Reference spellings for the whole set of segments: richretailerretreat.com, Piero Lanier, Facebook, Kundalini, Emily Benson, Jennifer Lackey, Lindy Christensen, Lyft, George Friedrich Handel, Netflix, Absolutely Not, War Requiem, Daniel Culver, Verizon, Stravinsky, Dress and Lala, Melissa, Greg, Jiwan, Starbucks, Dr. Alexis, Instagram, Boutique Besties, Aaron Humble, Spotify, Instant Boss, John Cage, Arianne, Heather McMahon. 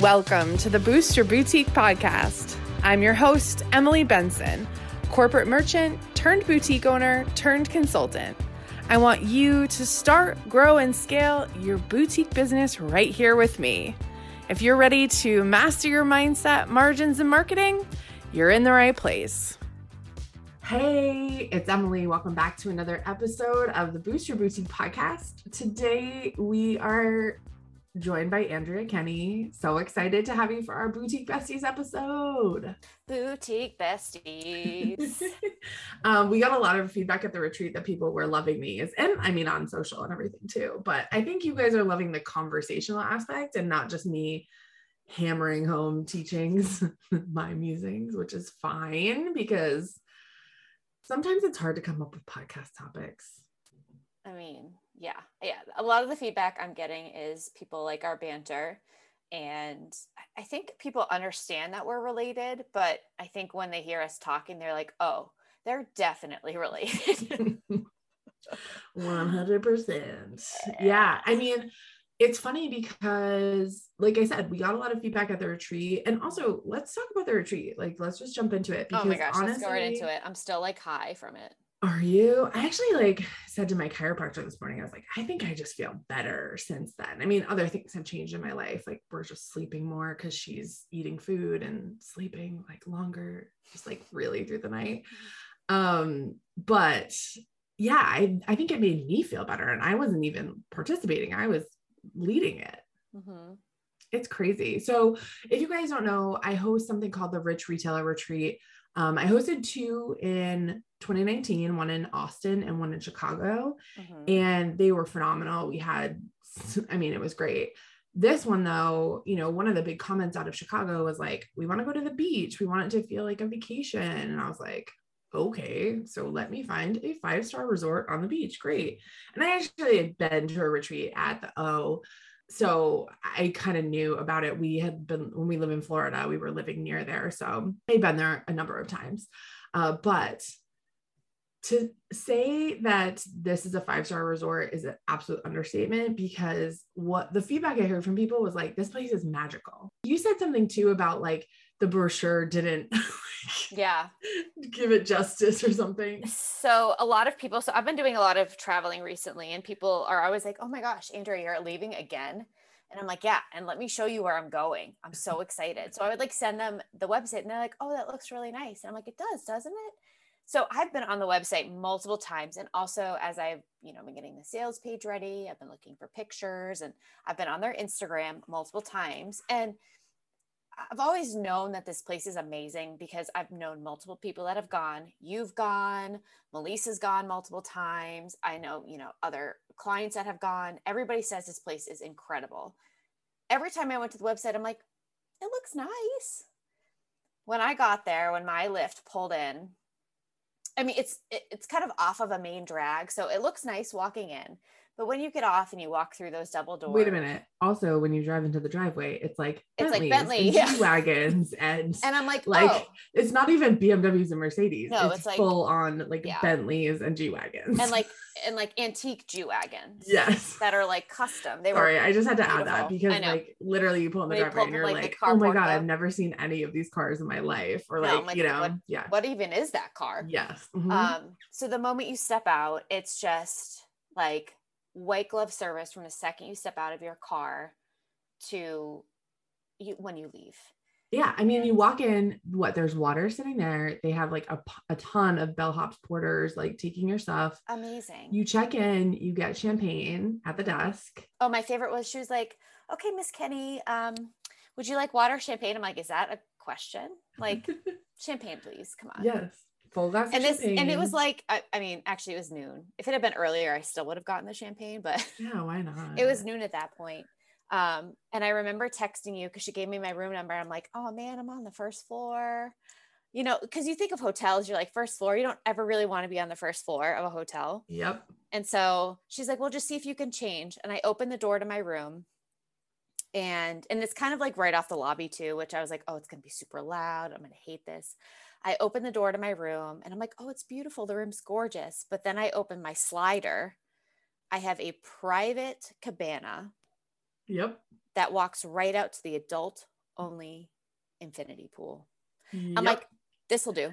Welcome to the Boost Your Boutique podcast. I'm your host, Emily Benson, corporate merchant turned boutique owner turned consultant. I want you to start, grow, and scale your boutique business right here with me. If you're ready to master your mindset, margins, and marketing, you're in the right place. Hey, it's Emily. Welcome back to another episode of the Boost Your Boutique podcast. Today, we are joined by Andrea Kenney. So excited to have you for our Boutique Besties episode. Boutique Besties. We got a lot of feedback at the retreat that people were loving these, and I mean on social and everything too, but I think you guys are loving the conversational aspect and not just me hammering home teachings, my musings, which is fine because sometimes it's hard to come up with podcast topics. I mean, yeah. A lot of the feedback I'm getting is people like our banter, and I think people understand that we're related, but I think when they hear us talking, they're like, oh, they're definitely related. 100%. Yeah. I mean, it's funny because like I said, we got a lot of feedback at the retreat, and also let's talk about the retreat. Like, let's just jump into it. Because, oh my gosh, honestly, let's go right into it. I'm still like high from it. Are you? I actually said to my chiropractor this morning, I was like, I think I just feel better since then. I mean, other things have changed in my life. Like we're just sleeping more because she's eating food and sleeping like longer, just like really through the night. But yeah, I think it made me feel better, and I wasn't even participating. I was leading it. Mm-hmm. It's crazy. So if you guys don't know, I host something called the Rich Retailer Retreat. I hosted two in 2019, one in Austin and one in Chicago, and they were phenomenal. We had, I mean, it was great. This one though, you know, one of the big comments out of Chicago was like, we want to go to the beach. We want it to feel like a vacation. And I was like, okay, so let me find a 5-star resort on the beach. Great. And I actually had been to a retreat at the O, so I kind of knew about it. We had been, when we live in Florida, we were living near there. So I've been there a number of times. But to say that this is a 5-star resort is an absolute understatement, because what the feedback I heard from people was like, this place is magical. You said something too about like the brochure didn't give it justice or something. So a lot of people, so I've been doing a lot of traveling recently, and people are always like, oh my gosh, Andrea, you're leaving again? And I'm like, yeah. And let me show you where I'm going. I'm so excited. So I would like send them the website, and they're like, oh, that looks really nice. And I'm like, it does, doesn't it? So I've been on the website multiple times. And also as I've, you know, been getting the sales page ready, I've been looking for pictures, and I've been on their Instagram multiple times. And I've always known that this place is amazing because I've known multiple people that have gone. You've gone, Melissa's gone multiple times. I know, you know, other clients that have gone. Everybody says this place is incredible. Every time I went to the website, I'm like, it looks nice. When I got there, when my Lyft pulled in, I mean, it's kind of off of a main drag, so it looks nice walking in. But when you get off and you walk through those double doors. Wait a minute. Also, when you drive into the driveway, it's like Bentley wagons and I'm like, oh, it's not even BMWs and Mercedes. No, it's like full on like Bentleys and G-wagons and like antique G-wagons. Yes, that are like custom. I just had to add that because like literally you pull in the driveway and you're like, oh my God, I've never seen any of these cars in my life, or no, like, you know, what even is that car? Yes. Mm-hmm. So the moment you step out, it's just like white glove service from the second you step out of your car to you when you leave. Yeah. I mean, you walk in, there's water sitting there. They have like a ton of bellhops, porters, like taking your stuff. Amazing. You check in, you get champagne at the desk. Oh, my favorite was, she was like, okay, Miss Kenny, would you like water, champagne? I'm like, is that a question? Like champagne, please. Come on. Yes. And it was like, I mean, actually it was noon. If it had been earlier, I still would have gotten the champagne, but yeah, why not? It was noon at that point. And I remember texting you, cause she gave me my room number. I'm like, oh man, I'm on the first floor, you know, cause you think of hotels, you're like first floor. You don't ever really want to be on the first floor of a hotel. Yep. And so she's like, well, just see if you can change. And I opened the door to my room, and it's kind of like right off the lobby too, which I was like, oh, it's going to be super loud. I'm going to hate this. I opened the door to my room and I'm like, oh, it's beautiful. The room's gorgeous. But then I opened my slider. I have a private cabana Yep. That walks right out to the adult only infinity pool. Yep. I'm like, this will do.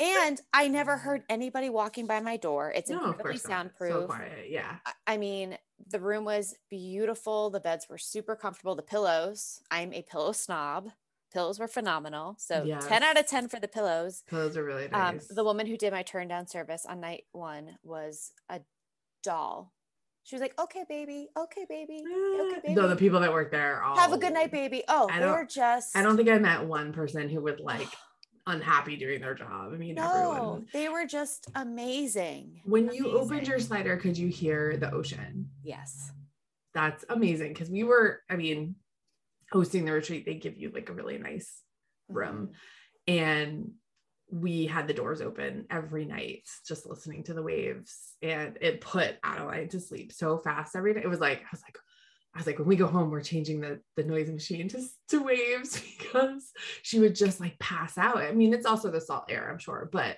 And I never heard anybody walking by my door. It's incredibly soundproof. So quiet, yeah. I mean, the room was beautiful. The beds were super comfortable. The pillows, I'm a pillow snob. Pillows were phenomenal. So yes. 10 out of 10 for the pillows. Pillows are really nice. The woman who did my turn down service on night one was a doll. She was like, okay, baby. Okay, baby. Okay, baby. No, the people that work there all have a good night, baby. Oh, they're just. I don't think I met one person who would like unhappy doing their job. I mean, everyone. They were just amazing. When you opened your slider, could you hear the ocean? Yes. That's amazing. Because we were, I mean, hosting the retreat, they give you like a really nice room. Mm-hmm. And we had the doors open every night, just listening to the waves, and it put Adeline to sleep so fast every day. It was like, I was like, when we go home, we're changing the noise machine to waves, because she would just like pass out. I mean, it's also the salt air, I'm sure, but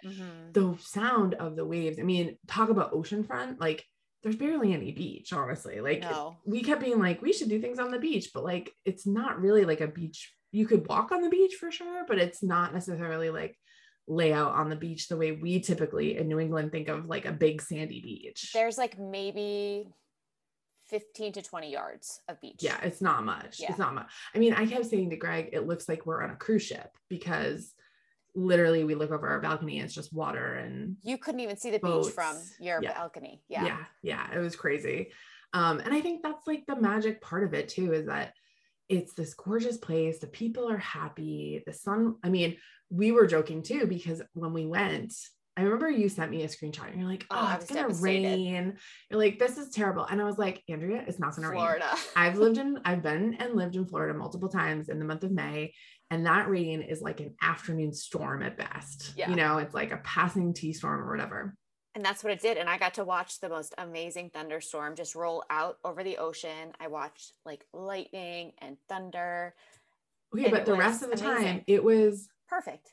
the sound of the waves, I mean, talk about oceanfront, like there's barely any beach, honestly. Like we kept being like, we should do things on the beach, but like, it's not really like a beach. You could walk on the beach for sure, but it's not necessarily like layout on the beach the way we typically in New England think of like a big sandy beach. There's like maybe 15 to 20 yards of beach. Yeah, it's not much. Yeah. It's not much. I mean, I kept saying to Greg, it looks like we're on a cruise ship, because literally we look over our balcony and it's just water, and you couldn't even see the boats. Beach from your balcony. Yeah. Yeah. Yeah. It was crazy. And I think that's like the magic part of it too, is that it's this gorgeous place. The people are happy. The sun, I mean, we were joking too, because when we went, I remember you sent me a screenshot and you're like, oh it's going to rain. You're like, this is terrible. And I was like, Andrea, it's not going to rain. Florida. I've been and lived in Florida multiple times in the month of May. And that rain is like an afternoon storm at best. Yeah. You know, it's like a passing tea storm or whatever. And that's what it did. And I got to watch the most amazing thunderstorm just roll out over the ocean. I watched like lightning and thunder. Okay, but the rest of the time it was perfect.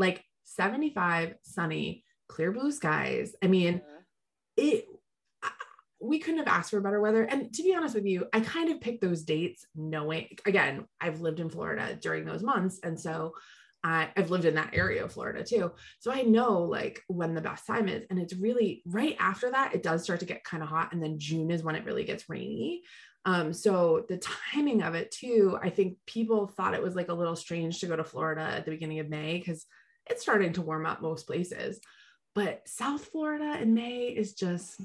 Like 75, sunny, clear blue skies. I mean, we couldn't have asked for better weather. And to be honest with you, I kind of picked those dates knowing, again, I've lived in Florida during those months. And so I've lived in that area of Florida too. So I know like when the best time is, and it's really right after that, it does start to get kind of hot. And then June is when it really gets rainy. So the timing of it too, I think people thought it was like a little strange to go to Florida at the beginning of May, because it's starting to warm up most places, but South Florida in May is just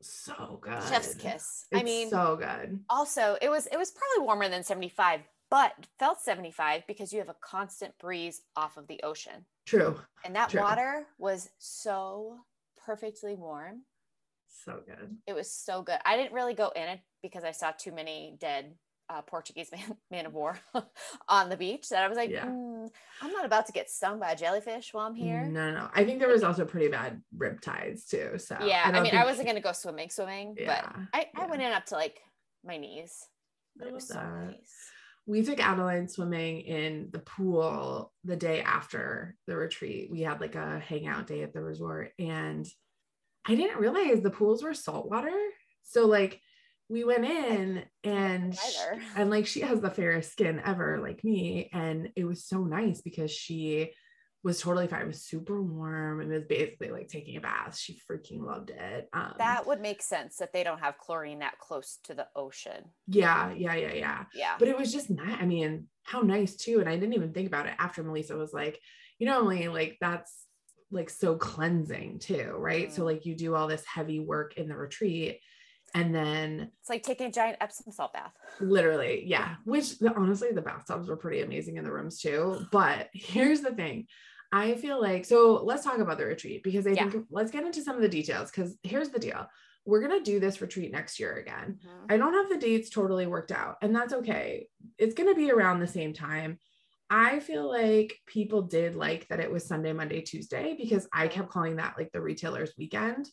so good. Chef's kiss. It's so good. Also, it was probably warmer than 75, but felt 75 because you have a constant breeze off of the ocean. True. And that water was so perfectly warm. So good. It was so good. I didn't really go in it because I saw too many dead Portuguese man of war on the beach that I was like, I'm not about to get stung by a jellyfish while I'm here. No. I think there was also pretty bad rip tides too. So yeah, I wasn't going to go swimming, but I went in up to like my knees, but it was so nice. We took Adeline swimming in the pool the day after the retreat. We had like a hangout day at the resort, and I didn't realize the pools were saltwater. So like we went in and like she has the fairest skin ever, like me. And it was so nice because she was totally fine. It was super warm and it was basically like taking a bath. She freaking loved it. That would make sense that they don't have chlorine that close to the ocean. Yeah. But it was just nice. I mean, how nice too. And I didn't even think about it after Melissa was like, you know, Emily, like that's like so cleansing too, right? Mm. So like you do all this heavy work in the retreat, and then it's like taking a giant Epsom salt bath. Literally. Yeah. Which honestly, the bathtubs were pretty amazing in the rooms too. But here's the thing. I feel like, so let's talk about the retreat, because I think let's get into some of the details. Cause here's the deal. We're going to do this retreat next year again. Mm-hmm. I don't have the dates totally worked out, and that's okay. It's going to be around the same time. I feel like people did like that it was Sunday, Monday, Tuesday, because I kept calling that like the retailer's weekend.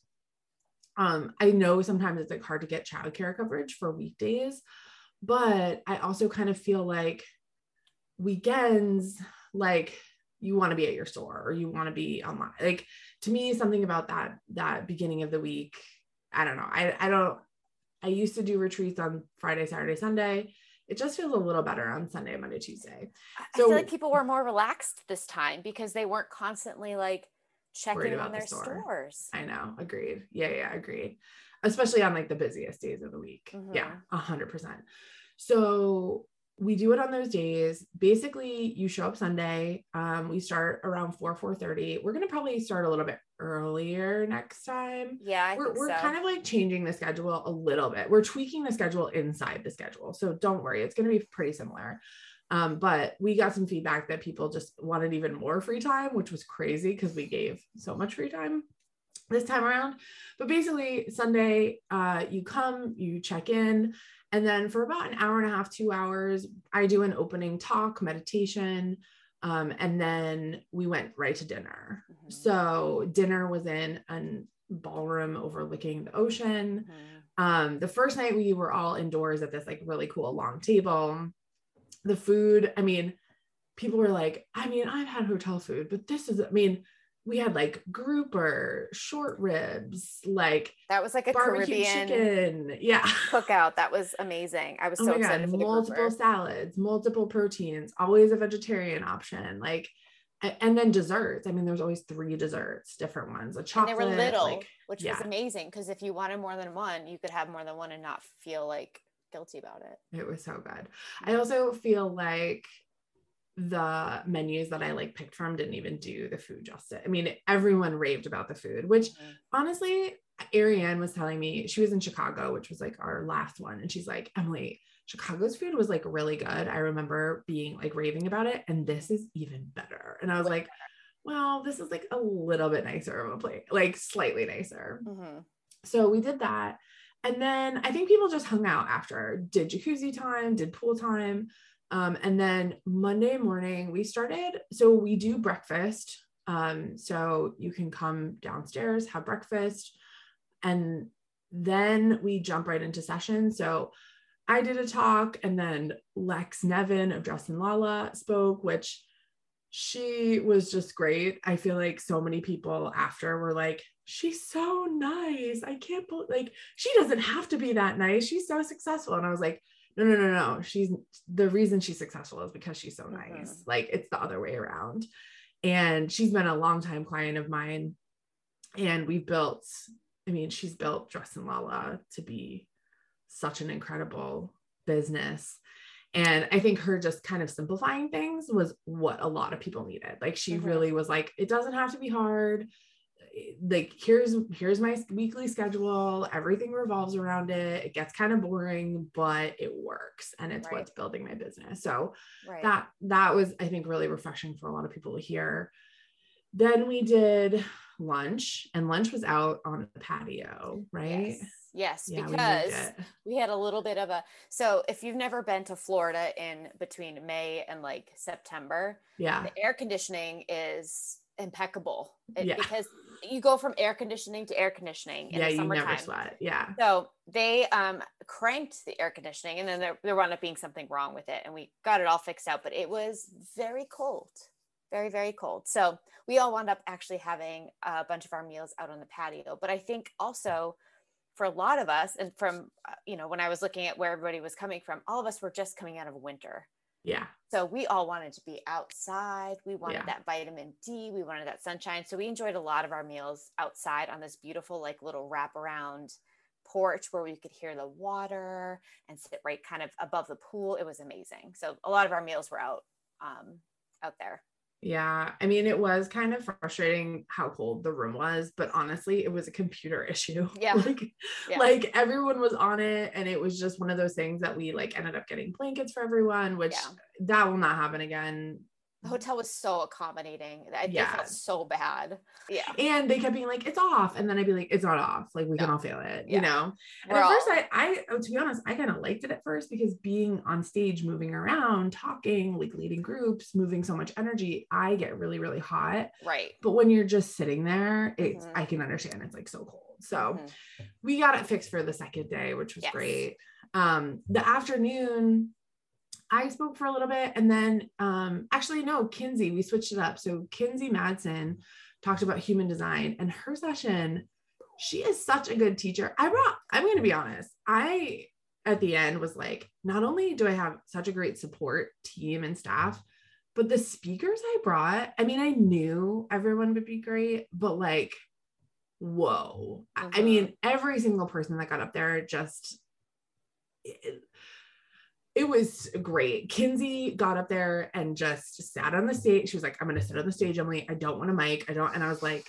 I know sometimes it's like hard to get childcare coverage for weekdays, but I also kind of feel like weekends, like you want to be at your store or you want to be online. Like to me, something about that beginning of the week, I don't know. I don't, I used to do retreats on Friday, Saturday, Sunday. It just feels a little better on Sunday, Monday, Tuesday. So, I feel like people were more relaxed this time because they weren't constantly like checking on their stores. I know. Agreed. Yeah. Agreed. Especially on like the busiest days of the week. Mm-hmm. Yeah. 100%. So we do it on those days. Basically you show up Sunday. We start around 4:30. We're going to probably start a little bit earlier next time. Yeah. We're kind of like changing the schedule a little bit. We're tweaking the schedule inside the schedule. So don't worry, it's going to be pretty similar. But we got some feedback that people just wanted even more free time, which was crazy because we gave so much free time this time around. But basically Sunday, you come, you check in, and then for about an hour and a half, 2 hours, I do an opening talk, meditation, and then we went right to dinner. Mm-hmm. So dinner was in a ballroom overlooking the ocean. Mm-hmm. The first night we were all indoors at this like really cool long table. The food, I mean, people were like, I mean, I've had hotel food, but this is, I mean, we had like grouper, short ribs, like that was like a barbecue Caribbean chicken. Yeah. Cookout. That was amazing. I was so excited. Multiple salads, multiple proteins, always a vegetarian option. Like, and then desserts. I mean, there's always 3 desserts, different ones, a chocolate. And they were little, like, which was amazing because if you wanted more than one, you could have more than one and not feel like guilty about it. It was so good. I also feel like the menus that I like picked from didn't even do the food justice. I mean, everyone raved about the food, which honestly, Arianne was telling me, she was in Chicago, which was like our last one. And she's like, Emily, Chicago's food was like really good. I remember being like raving about it. And this is even better. And I was like, well, this is like a little bit nicer of a plate, like slightly nicer. Mm-hmm. So we did that. And then I think people just hung out after, did jacuzzi time, did pool time. And then Monday morning we started, so we do breakfast. So you can come downstairs, have breakfast, and then we jump right into session. So I did a talk and then Lex Nevin of Dress and Lala spoke, which she was just great. I feel like so many people after were like, she's so nice. I can't believe, like, she doesn't have to be that nice. She's so successful. And I was like, No. She's the reason she's successful is because she's so nice. Mm-hmm. Like it's the other way around. And she's been a longtime client of mine and we've built, I mean, she's built Dress and Lala to be such an incredible business. And I think her just kind of simplifying things was what a lot of people needed. Like she really was like, it doesn't have to be hard. Like here's my weekly schedule. Everything revolves around it. It gets kind of boring, but it works and it's what's building my business. So that was, I think, really refreshing for a lot of people to hear. Then we did lunch and lunch was out on the patio, right? Yes, yeah, because we had a little bit of a, so if you've never been to Florida in between May and like September, the air conditioning is impeccable because you go from air conditioning to air conditioning in the summertime. You never sweat. Yeah. So they cranked the air conditioning and then there wound up being something wrong with it and we got it all fixed out, but it was very cold, very, very cold. So we all wound up actually having a bunch of our meals out on the patio. But I think also for a lot of us and from, when I was looking at where everybody was coming from, all of us were just coming out of winter. Yeah. So we all wanted to be outside. We wanted that vitamin D. We wanted that sunshine. So we enjoyed a lot of our meals outside on this beautiful, like little wraparound porch where we could hear the water and sit right kind of above the pool. It was amazing. So a lot of our meals were out, out there. Yeah. I mean, it was kind of frustrating how cold the room was, but honestly, it was a computer issue. Yeah. Like everyone was on it. And it was just one of those things that we like ended up getting blankets for everyone, which that will not happen again. The hotel was so accommodating. They felt so bad. Yeah. And they kept being like, it's off. And then I'd be like, it's not off. Like we can all feel it, you know? And at first to be honest, I kind of liked it at first because being on stage, moving around, talking, like leading groups, moving so much energy, I get really, really hot. Right. But when you're just sitting there, it's, I can understand it's like so cold. So we got it fixed for the second day, which was great. The afternoon, I spoke for a little bit and then, Kinsey, we switched it up. So Kinsey Madsen talked about human design and her session she is such a good teacher. I'm going to be honest. I, at the end, was like, not only do I have such a great support team and staff, but the speakers I brought, I mean, I knew everyone would be great, but like, whoa. Uh-huh. I mean, every single person that got up there just... It was great. Kinsey got up there and just sat on the stage. She was like, I'm going to sit on the stage, Emily. I don't want a mic. I don't. And I was like,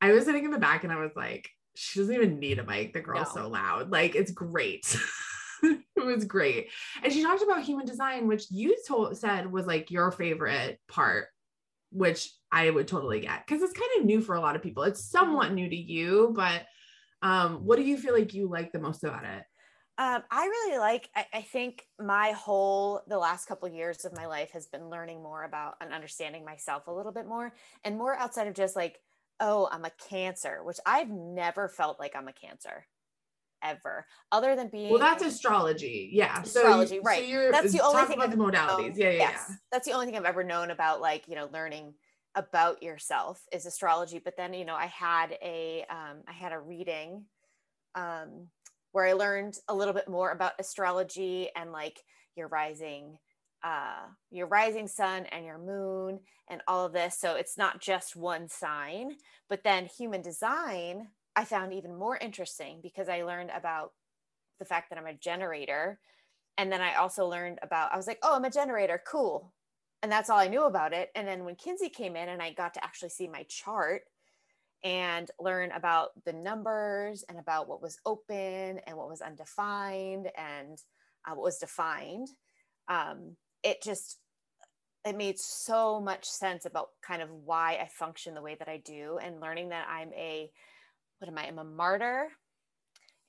I was sitting in the back and I was like, she doesn't even need a mic. The girl's so loud. Like, it's great. It was great. And she talked about human design, which you said was like your favorite part, which I would totally get. Cause it's kind of new for a lot of people. It's somewhat new to you, but what do you feel like you like the most about it? I really like, I think the last couple of years of my life has been learning more about and understanding myself a little bit more, and more outside of just like, oh, I'm a Cancer, which I've never felt like I'm a Cancer ever, other than being, well, that's astrology. Yeah. Astrology, so right. So that's the only thing about the modalities. Yeah, yeah, yes. Yeah. That's the only thing I've ever known about, like, you know, learning about yourself is astrology. But then, you know, I had a reading, where I learned a little bit more about astrology and like your rising sun and your moon and all of this. So it's not just one sign, but then human design, I found even more interesting because I learned about the fact that I'm a generator. And then I also learned about, I was like, oh, I'm a generator. Cool. And that's all I knew about it. And then when Kinsey came in and I got to actually see my chart and learn about the numbers and about what was open and what was undefined and what was defined. It made so much sense about kind of why I function the way that I do, and learning that I'm a martyr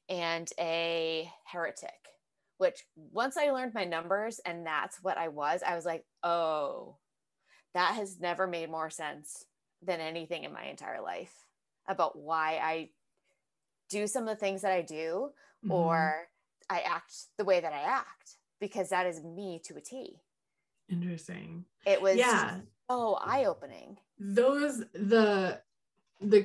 and a heretic, which once I learned my numbers and that's what I was like, oh, that has never made more sense than anything in my entire life about why I do some of the things that I do, mm-hmm. or I act the way that I act, because that is me to a T. Interesting. It was so eye-opening. The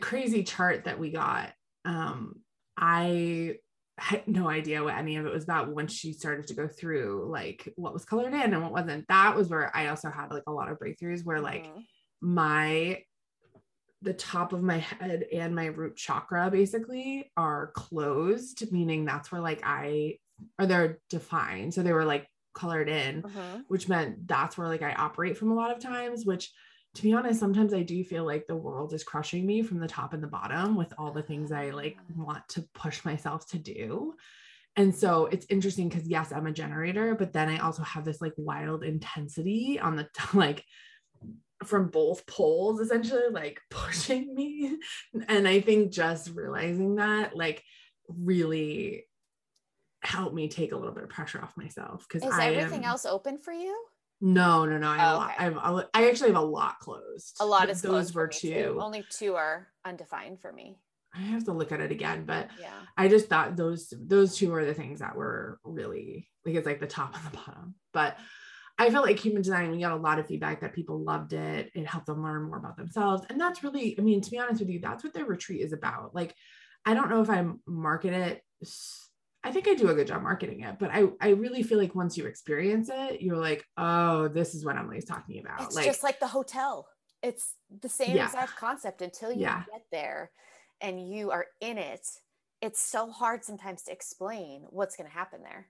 crazy chart that we got, I had no idea what any of it was about. Once she started to go through like what was colored in and what wasn't, that was where I also had like a lot of breakthroughs where, mm-hmm. like the top of my head and my root chakra basically are closed, meaning that's where like they're defined. So they were like colored in, uh-huh. which meant that's where like I operate from a lot of times, which to be honest, sometimes I do feel like the world is crushing me from the top and the bottom with all the things I like want to push myself to do. And so it's interesting because yes, I'm a generator, but then I also have this like wild intensity on the from both poles, essentially like pushing me. And I think just realizing that like really helped me take a little bit of pressure off myself. Cause is everything else open for you? No. I actually have a lot closed. A lot is closed. Those were two. Only two are undefined for me. I have to look at it again, but yeah. I just thought those two were the things that were really like, it's like the top and the bottom, but I felt like human design, we got a lot of feedback that people loved it. It helped them learn more about themselves. And that's really, I mean, to be honest with you, that's what their retreat is about. Like, I don't know if I market it. I think I do a good job marketing it, but I really feel like once you experience it, you're like, oh, this is what Emily's talking about. It's like, just like the hotel. It's the same exact concept until you get there and you are in it. It's so hard sometimes to explain what's going to happen there.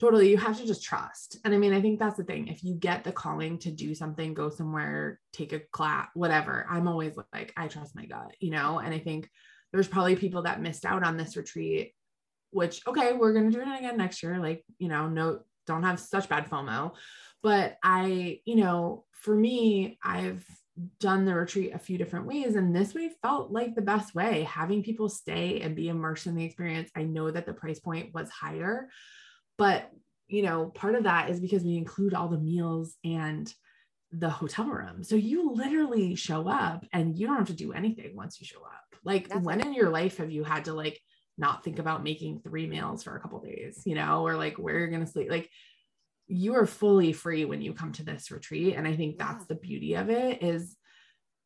Totally. You have to just trust. And I mean, I think that's the thing. If you get the calling to do something, go somewhere, take a class, whatever, I'm always like, I trust my gut, you know? And I think there's probably people that missed out on this retreat, which, okay, we're going to do it again next year. Like, you know, don't have such bad FOMO, but for me, I've done the retreat a few different ways. And this way felt like the best way, having people stay and be immersed in the experience. I know that the price point was higher, but, you know, part of that is because we include all the meals and the hotel room. So you literally show up and you don't have to do anything once you show up. Like, that's when in your life have you had to like not think about making 3 meals for a couple of days, you know, or like where you're going to sleep? Like, you are fully free when you come to this retreat. And I think that's the beauty of it is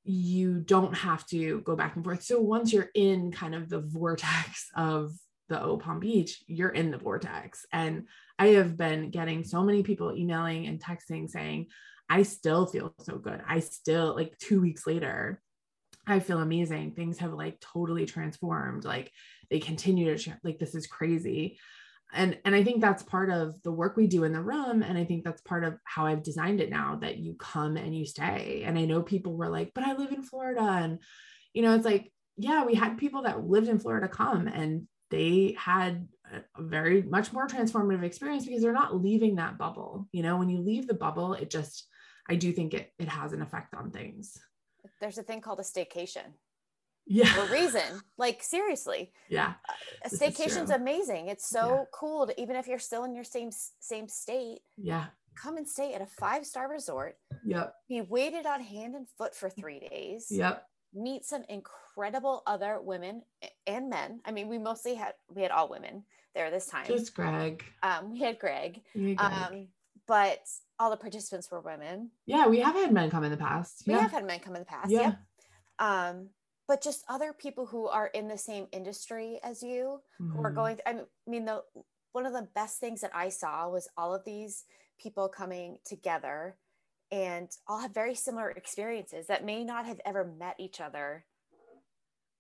you don't have to go back and forth. So once you're in kind of the vortex of the O Palm Beach, you're in the vortex. And I have been getting so many people emailing and texting saying, I still feel so good. I still, like, 2 weeks later, I feel amazing. Things have like totally transformed. Like, they continue to, like, this is crazy. And I think that's part of the work we do in the room. And I think that's part of how I've designed it now, that you come and you stay. And I know people were like, but I live in Florida. And, you know, it's like, yeah, we had people that lived in Florida come and they had a very much more transformative experience because they're not leaving that bubble. You know, when you leave the bubble, it just, I do think it has an effect on things. There's a thing called a staycation. Yeah. For a reason. Like, seriously. Yeah. A staycation's amazing. It's so cool to, even if you're still in your same state. Yeah. Come and stay at a 5-star resort. Yep. Be waited on hand and foot for 3 days. Yep. Meet some incredible other women and men. I mean, we had all women there this time. Just Greg. We had Greg. But all the participants were women. Yeah, we have had men come in the past. We have had men come in the past. Yeah. Yeah. But just other people who are in the same industry as you, who are going, one of the best things that I saw was all of these people coming together and all have very similar experiences that may not have ever met each other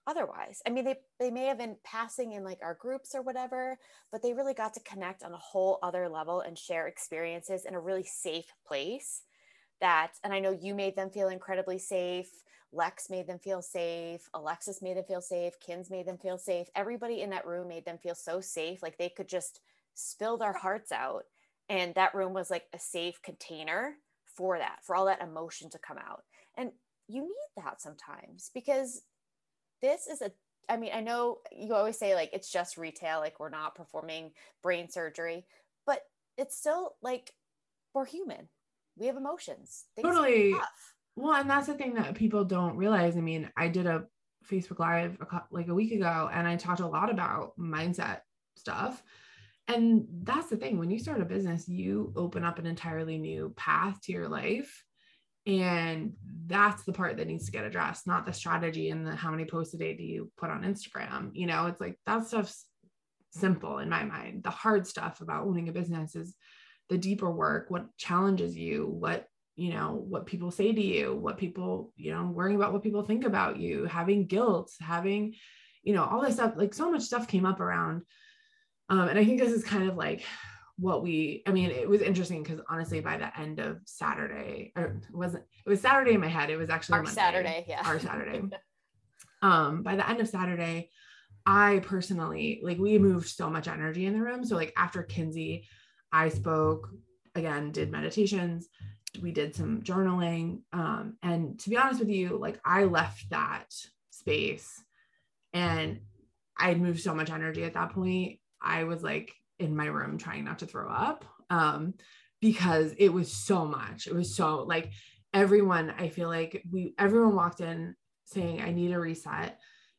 otherwise. I mean, they may have been passing in like our groups or whatever, but they really got to connect on a whole other level and share experiences in a really safe place and I know you made them feel incredibly safe. Lex made them feel safe. Alexis made them feel safe. Kins made them feel safe. Everybody in that room made them feel so safe. Like, they could just spill their hearts out. And that room was like a safe container for that, for all that emotion to come out. And you need that sometimes, because this is I know you always say like, it's just retail, like we're not performing brain surgery, but it's still like, we're human. We have emotions. Totally. Well, and that's the thing that people don't realize. I mean, I did a Facebook Live like a week ago, and I talked a lot about mindset stuff. And that's the thing. When you start a business, you open up an entirely new path to your life. And that's the part that needs to get addressed, not the strategy and the how many posts a day do you put on Instagram. You know, it's like, that stuff's simple in my mind. The hard stuff about owning a business is the deeper work, what challenges you, what people say to you, worrying about what people think about you, having guilt, having, all this stuff, like so much stuff came up around. And I think this is kind of like it was interesting because honestly, by the end of Saturday, it was Saturday in my head. It was actually Monday, Saturday. Yeah. Our Saturday. By the end of Saturday, I personally, like, we moved so much energy in the room. So like after Kinsey, I spoke again, did meditations, we did some journaling. And to be honest with you, like, I left that space and I had moved so much energy at that point. I was like in my room trying not to throw up, because it was so much. It was so like everyone walked in saying, I need a reset.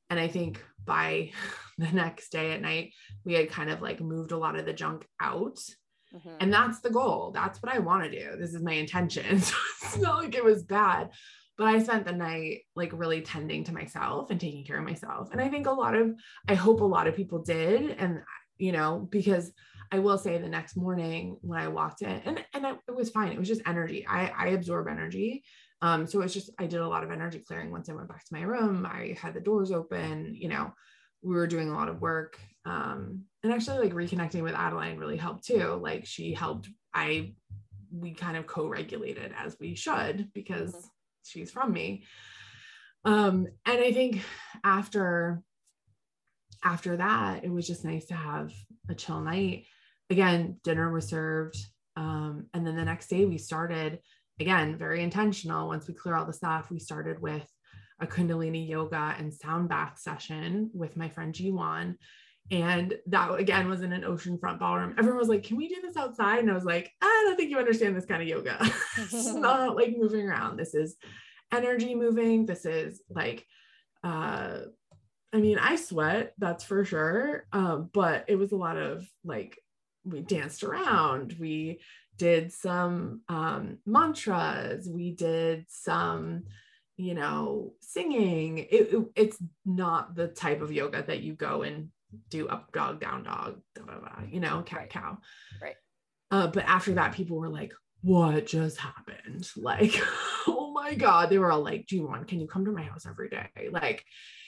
And I think by the next day at night, we had kind of like moved a lot of the junk out. And that's the goal. That's what I want to do. This is my intention. So it's not like it was bad, but I spent the night like really tending to myself and taking care of myself. And I think I hope a lot of people did. And, because I will say the next morning when I walked in and it was fine. It was just energy. I absorb energy. So it's just, I did a lot of energy clearing. Once I went back to my room, I had the doors open, we were doing a lot of work. And actually like reconnecting with Adeline really helped too. Like she helped, we kind of co-regulated as we should because she's from me. And I think after that, it was just nice to have a chill night. Again, dinner was served. And then the next day we started, again, very intentional. Once we clear all the stuff, we started with a Kundalini yoga and sound bath session with my friend Jiwan. And that again was in an oceanfront ballroom. Everyone was like, can we do this outside? And I was like, I don't think you understand this kind of yoga. It's not like moving around. This is energy moving. This is like, I sweat, that's for sure. But it was a lot of like, we danced around, we did some mantras, we did some you know, singing. It's not the type of yoga that you go and do up dog, down dog, blah, blah, blah, you know, cat, cow. Right. But after that, people were like, what just happened? Like, oh my God, they were all like, Jiwan, can you come to my house every day? Like,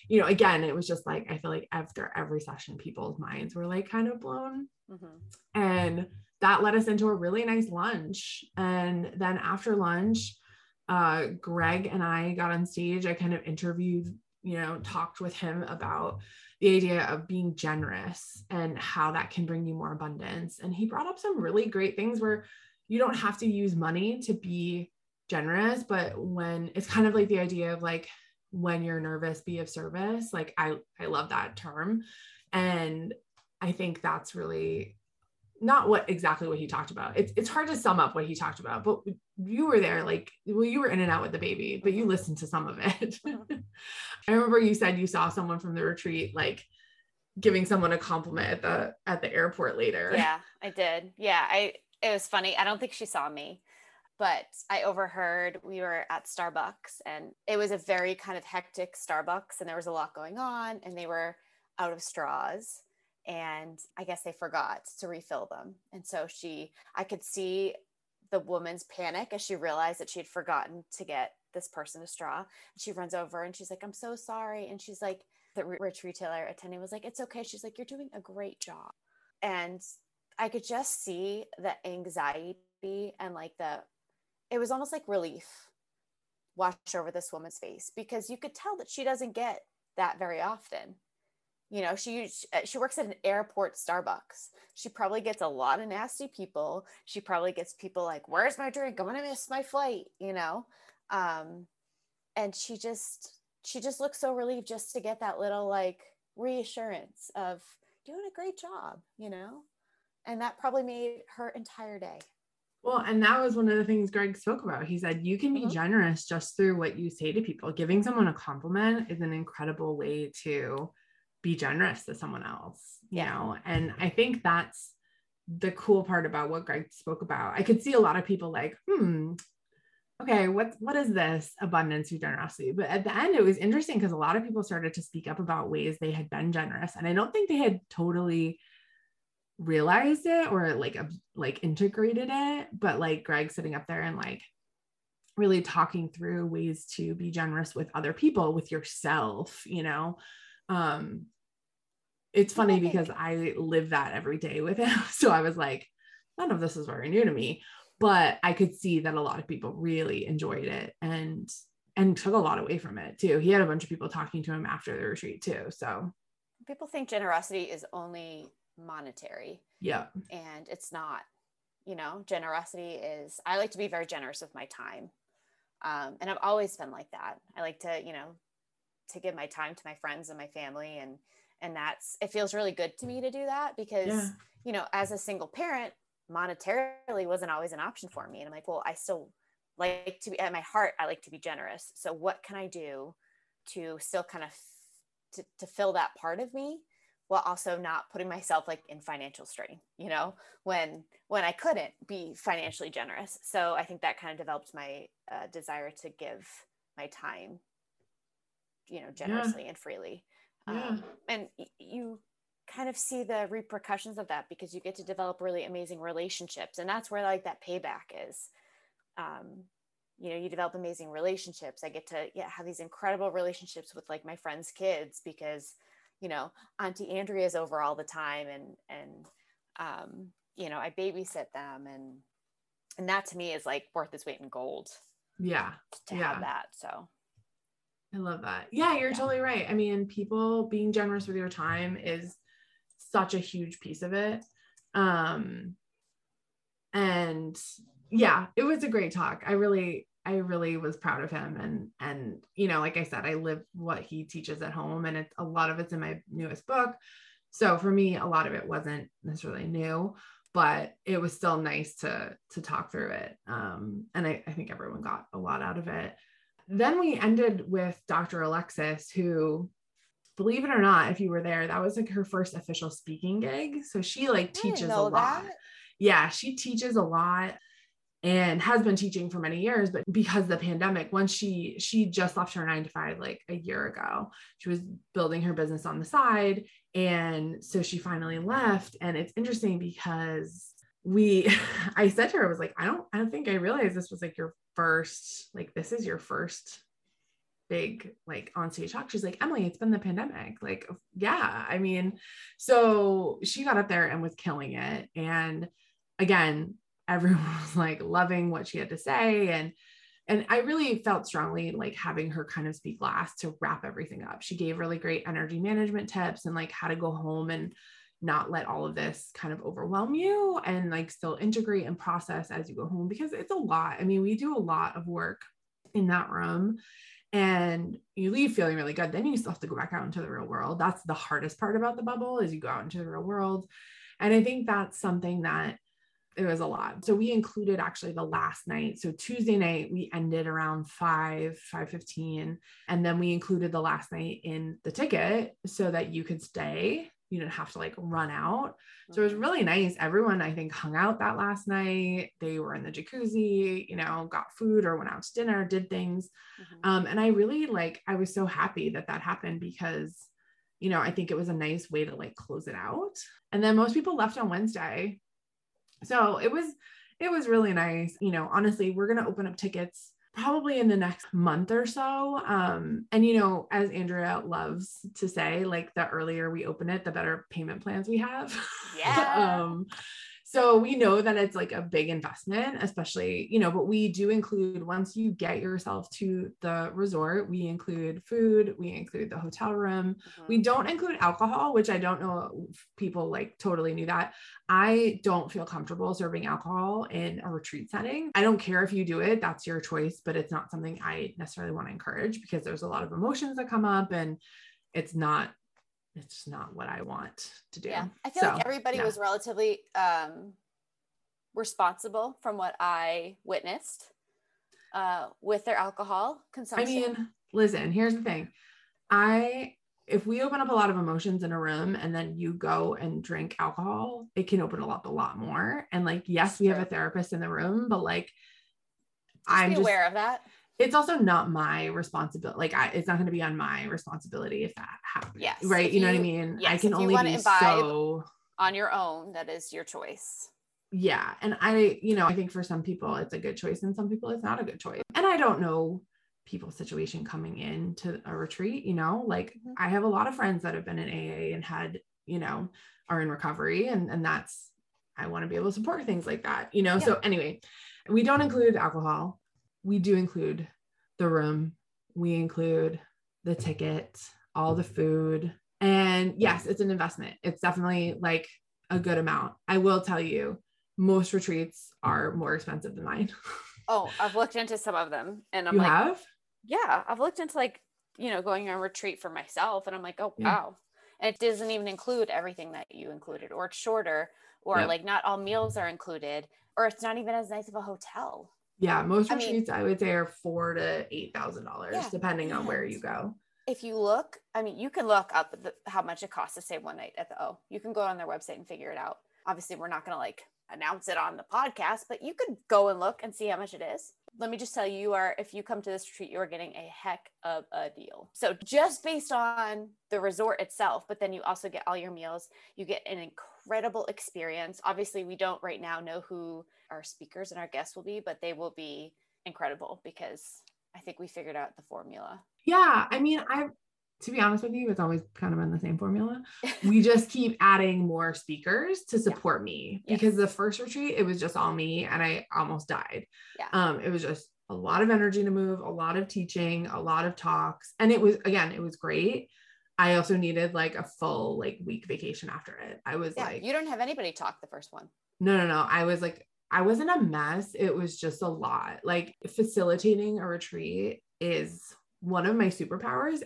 you know, again, it was just like, I feel like after every session, people's minds were like kind of blown. Mm-hmm. And that led us into a really nice lunch. And then after lunch, Greg and I got on stage. I kind of interviewed, you know, talked with him about the idea of being generous and how that can bring you more abundance. And he brought up some really great things where you don't have to use money to be generous, but when it's kind of like the idea of like, when you're nervous, be of service. Like, I love that term. And I think that's really not exactly what he talked about. It's hard to sum up what he talked about, but you were there, like, well, you were in and out with the baby, but you listened to some of it. I remember you said you saw someone from the retreat, like giving someone a compliment at the airport later. Yeah, I did. Yeah. It was funny. I don't think she saw me, but I overheard. We were at Starbucks and it was a very kind of hectic Starbucks and there was a lot going on and they were out of straws. And I guess they forgot to refill them. And so I could see the woman's panic as she realized that she had forgotten to get this person a straw. And she runs over and she's like, I'm so sorry. And she's like, the rich retailer attendant was like, it's okay. She's like, you're doing a great job. And I could just see the anxiety and like it was almost like relief wash over this woman's face, because you could tell that she doesn't get that very often. You know, she works at an airport Starbucks. She probably gets a lot of nasty people. She probably gets people like, where's my drink? I'm going to miss my flight, you know? And she just looks so relieved just to get that little like reassurance of doing a great job, you know? And that probably made her entire day. Well, and that was one of the things Greg spoke about. He said, you can be mm-hmm. generous just through what you say to people. Giving someone a compliment is an incredible way to be generous to someone else, you know? And I think that's the cool part about what Greg spoke about. I could see a lot of people like, okay, what is this abundance through generosity? But at the end, it was interesting because a lot of people started to speak up about ways they had been generous. And I don't think they had totally realized it or like integrated it, but like Greg sitting up there and like really talking through ways to be generous with other people, with yourself, you know? It's funny because I live that every day with him. So I was like, none of this is very new to me, but I could see that a lot of people really enjoyed it and took a lot away from it too. He had a bunch of people talking to him after the retreat too. So people think generosity is only monetary. Yeah. And it's not, you know, generosity is, I like to be very generous with my time. And I've always been like that. I like to, you know, to give my time to my friends and my family. And it feels really good to me to do that because, you know, as a single parent, monetarily wasn't always an option for me. And I'm like, well, I still like to be at my heart. I like to be generous. So what can I do to still kind of, to fill that part of me while also not putting myself like in financial strain, you know, when I couldn't be financially generous. So I think that kind of developed my desire to give my time, you know, generously and freely. And you kind of see the repercussions of that because you get to develop really amazing relationships. And that's where like that payback is, you know, you develop amazing relationships. I get to have these incredible relationships with like my friends' kids because, you know, Auntie Andrea is over all the time and you know, I babysit them and that to me is like worth its weight in gold. Yeah. To have that. So I love that. Yeah, you're totally right. I mean, people being generous with your time is such a huge piece of it. And yeah, it was a great talk. I really was proud of him. And, you know, like I said, I live what he teaches at home and a lot of it's in my newest book. So for me, a lot of it wasn't necessarily new, but it was still nice to talk through it. And I think everyone got a lot out of it. Then we ended with Dr. Alexis, who, believe it or not, if you were there, that was like her first official speaking gig. So she like teaches a lot. Yeah, she teaches a lot. and has been teaching for many years, but because of the pandemic, once she just left her 9-to-5, like a year ago, she was building her business on the side. And so she finally left. And it's interesting because I said to her, I was like, I don't think I realized this was like your first, like, this is your first big, like, on stage talk. She's like, Emily, it's been the pandemic. Like, yeah. I mean, so she got up there and was killing it. And again, everyone was like loving what she had to say. And I really felt strongly like having her kind of speak last to wrap everything up. She gave really great energy management tips and like how to go home and not let all of this kind of overwhelm you, and like still integrate and process as you go home, because it's a lot. I mean, we do a lot of work in that room and you leave feeling really good. Then you still have to go back out into the real world. That's the hardest part about the bubble, is you go out into the real world. And I think that's something that it was a lot. So we included actually the last night. So Tuesday night, we ended around 5:15. And then we included the last night in the ticket so that you could stay. You didn't have to like run out. So it was really nice. Everyone, I think, hung out that last night. They were in the jacuzzi, you know, got food or went out to dinner, did things. Mm-hmm. And I really I was so happy that that happened because, you know, I think it was a nice way to like close it out. And then most people left on Wednesday. So it was really nice. You know, honestly, we're going to open up tickets probably in the next month or so. And, you know, as Andrea loves to say, like, the earlier we open it, the better payment plans we have. Yeah. So we know that it's like a big investment, especially, you know, but we do include, once you get yourself to the resort, we include food, we include the hotel room. Mm-hmm. We don't include alcohol, which I don't know if people like totally knew that. I don't feel comfortable serving alcohol in a retreat setting. I don't care if you do it, that's your choice, but it's not something I necessarily want to encourage, because there's a lot of emotions that come up and it's not what I want to do. Yeah. I feel like everybody was relatively responsible from what I witnessed with their alcohol consumption. I mean, listen, here's the thing. If we open up a lot of emotions in a room and then you go and drink alcohol, it can open up a lot more. And like, yes, we have a therapist in the room, but like, I'm just aware of that. It's also not my responsibility. Like it's not going to be on my responsibility if that happens. Yes. Right. You know what I mean? Yes, I can only be so on your own. That is your choice. Yeah. And I think for some people it's a good choice and some people it's not a good choice. And I don't know people's situation coming into a retreat, you know, like mm-hmm. I have a lot of friends that have been in AA and had, you know, are in recovery and that's, I want to be able to support things like that, you know? Yeah. So anyway, we don't include alcohol. We do include the room. We include the ticket, all the food. And yes, it's an investment. It's definitely like a good amount. I will tell you, most retreats are more expensive than mine. Oh, I've looked into some of them and I'm you like, have? Yeah, I've looked into like, you know, going on retreat for myself and I'm like, oh, wow. And it doesn't even include everything that you included, or it's shorter, or like not all meals are included, or it's not even as nice of a hotel. Yeah. Most retreats, I would say, are $4,000 to $8,000, depending on where you go. If you look, I mean, you can look up how much it costs to stay one night at the O. You can go on their website and figure it out. Obviously, we're not going to like announce it on the podcast, but you could go and look and see how much it is. Let me just tell you, if you come to this retreat, you're getting a heck of a deal. So just based on the resort itself, but then you also get all your meals, you get an incredible experience. Obviously, we don't right now know who our speakers and our guests will be, but they will be incredible because I think we figured out the formula. Yeah. I mean, to be honest with you, it's always kind of been the same formula. We just keep adding more speakers to support me because the first retreat, it was just all me and I almost died. Yeah. It was just a lot of energy to move, a lot of teaching, a lot of talks. And it was great. I also needed like a full like week vacation after it. I was like, you don't have anybody talk the first one. No. I was like, I wasn't a mess. It was just a lot. Like facilitating a retreat is one of my superpowers,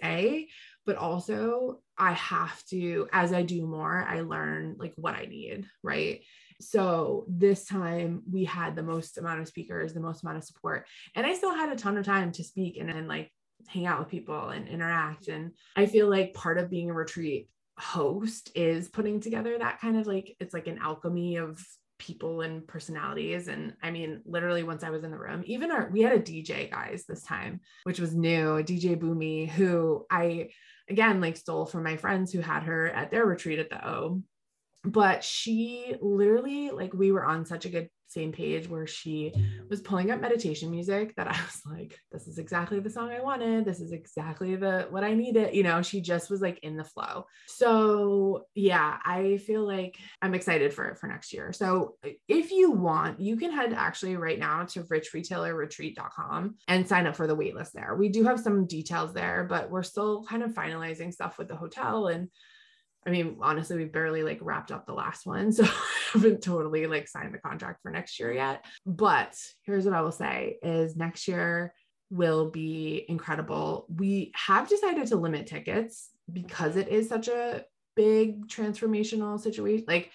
but also I have to, as I do more, I learn like what I need. Right. So this time we had the most amount of speakers, the most amount of support, and I still had a ton of time to speak and then like hang out with people and interact. And I feel like part of being a retreat host is putting together that kind of like, it's like an alchemy of people and personalities. And I mean, literally once I was in the room, even we had a DJ, guys, this time, which was new, DJ Boomy, who I, again, like stole from my friends who had her at their retreat at the O. But she literally, like, we were on such a good same page where she was pulling up meditation music that I was like, this is exactly the song I wanted. This is exactly what I needed. You know, she just was like in the flow. So yeah, I feel like I'm excited for it for next year. So if you want, you can head actually right now to richretailerretreat.com and sign up for the waitlist there. We do have some details there, but we're still kind of finalizing stuff with the hotel, and I mean, honestly, we barely like wrapped up the last one. So I haven't totally like signed the contract for next year yet, but here's what I will say is next year will be incredible. We have decided to limit tickets because it is such a big transformational situation. Like,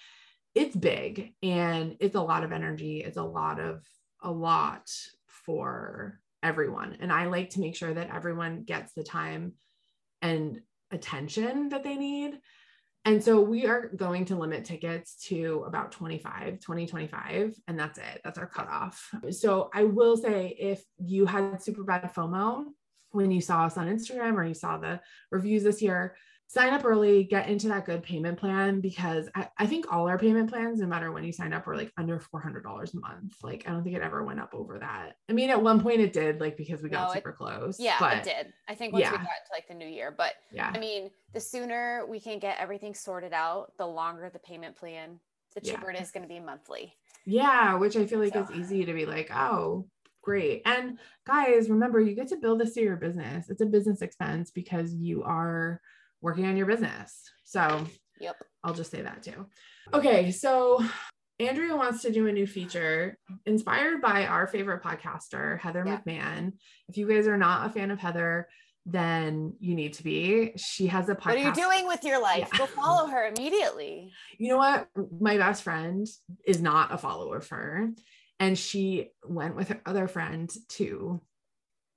it's big and it's a lot of energy. It's a lot for everyone. And I like to make sure that everyone gets the time and attention that they need. And so we are going to limit tickets to about 25, and that's it. That's our cutoff. So I will say, if you had super bad FOMO when you saw us on Instagram or you saw the reviews this year, sign up early, get into that good payment plan, because I think all our payment plans, no matter when you sign up, were like under $400 a month. Like, I don't think it ever went up over that. I mean, at one point it did, like, because we got super close. Yeah, but it did. I think once we got to like the new year, but yeah, I mean, the sooner we can get everything sorted out, the longer the payment plan, the cheaper it is going to be monthly. Yeah. Which I feel like is easy to be like, oh, great. And guys, remember, you get to build this to your business. It's a business expense because you are working on your business. So yep, I'll just say that too. Okay. So Andrea wants to do a new feature inspired by our favorite podcaster, Heather McMahon. If you guys are not a fan of Heather, then you need to be. She has a podcast. What are you doing with your life? Go follow her immediately. You know what? My best friend is not a follower of her, and she went with her other friend too.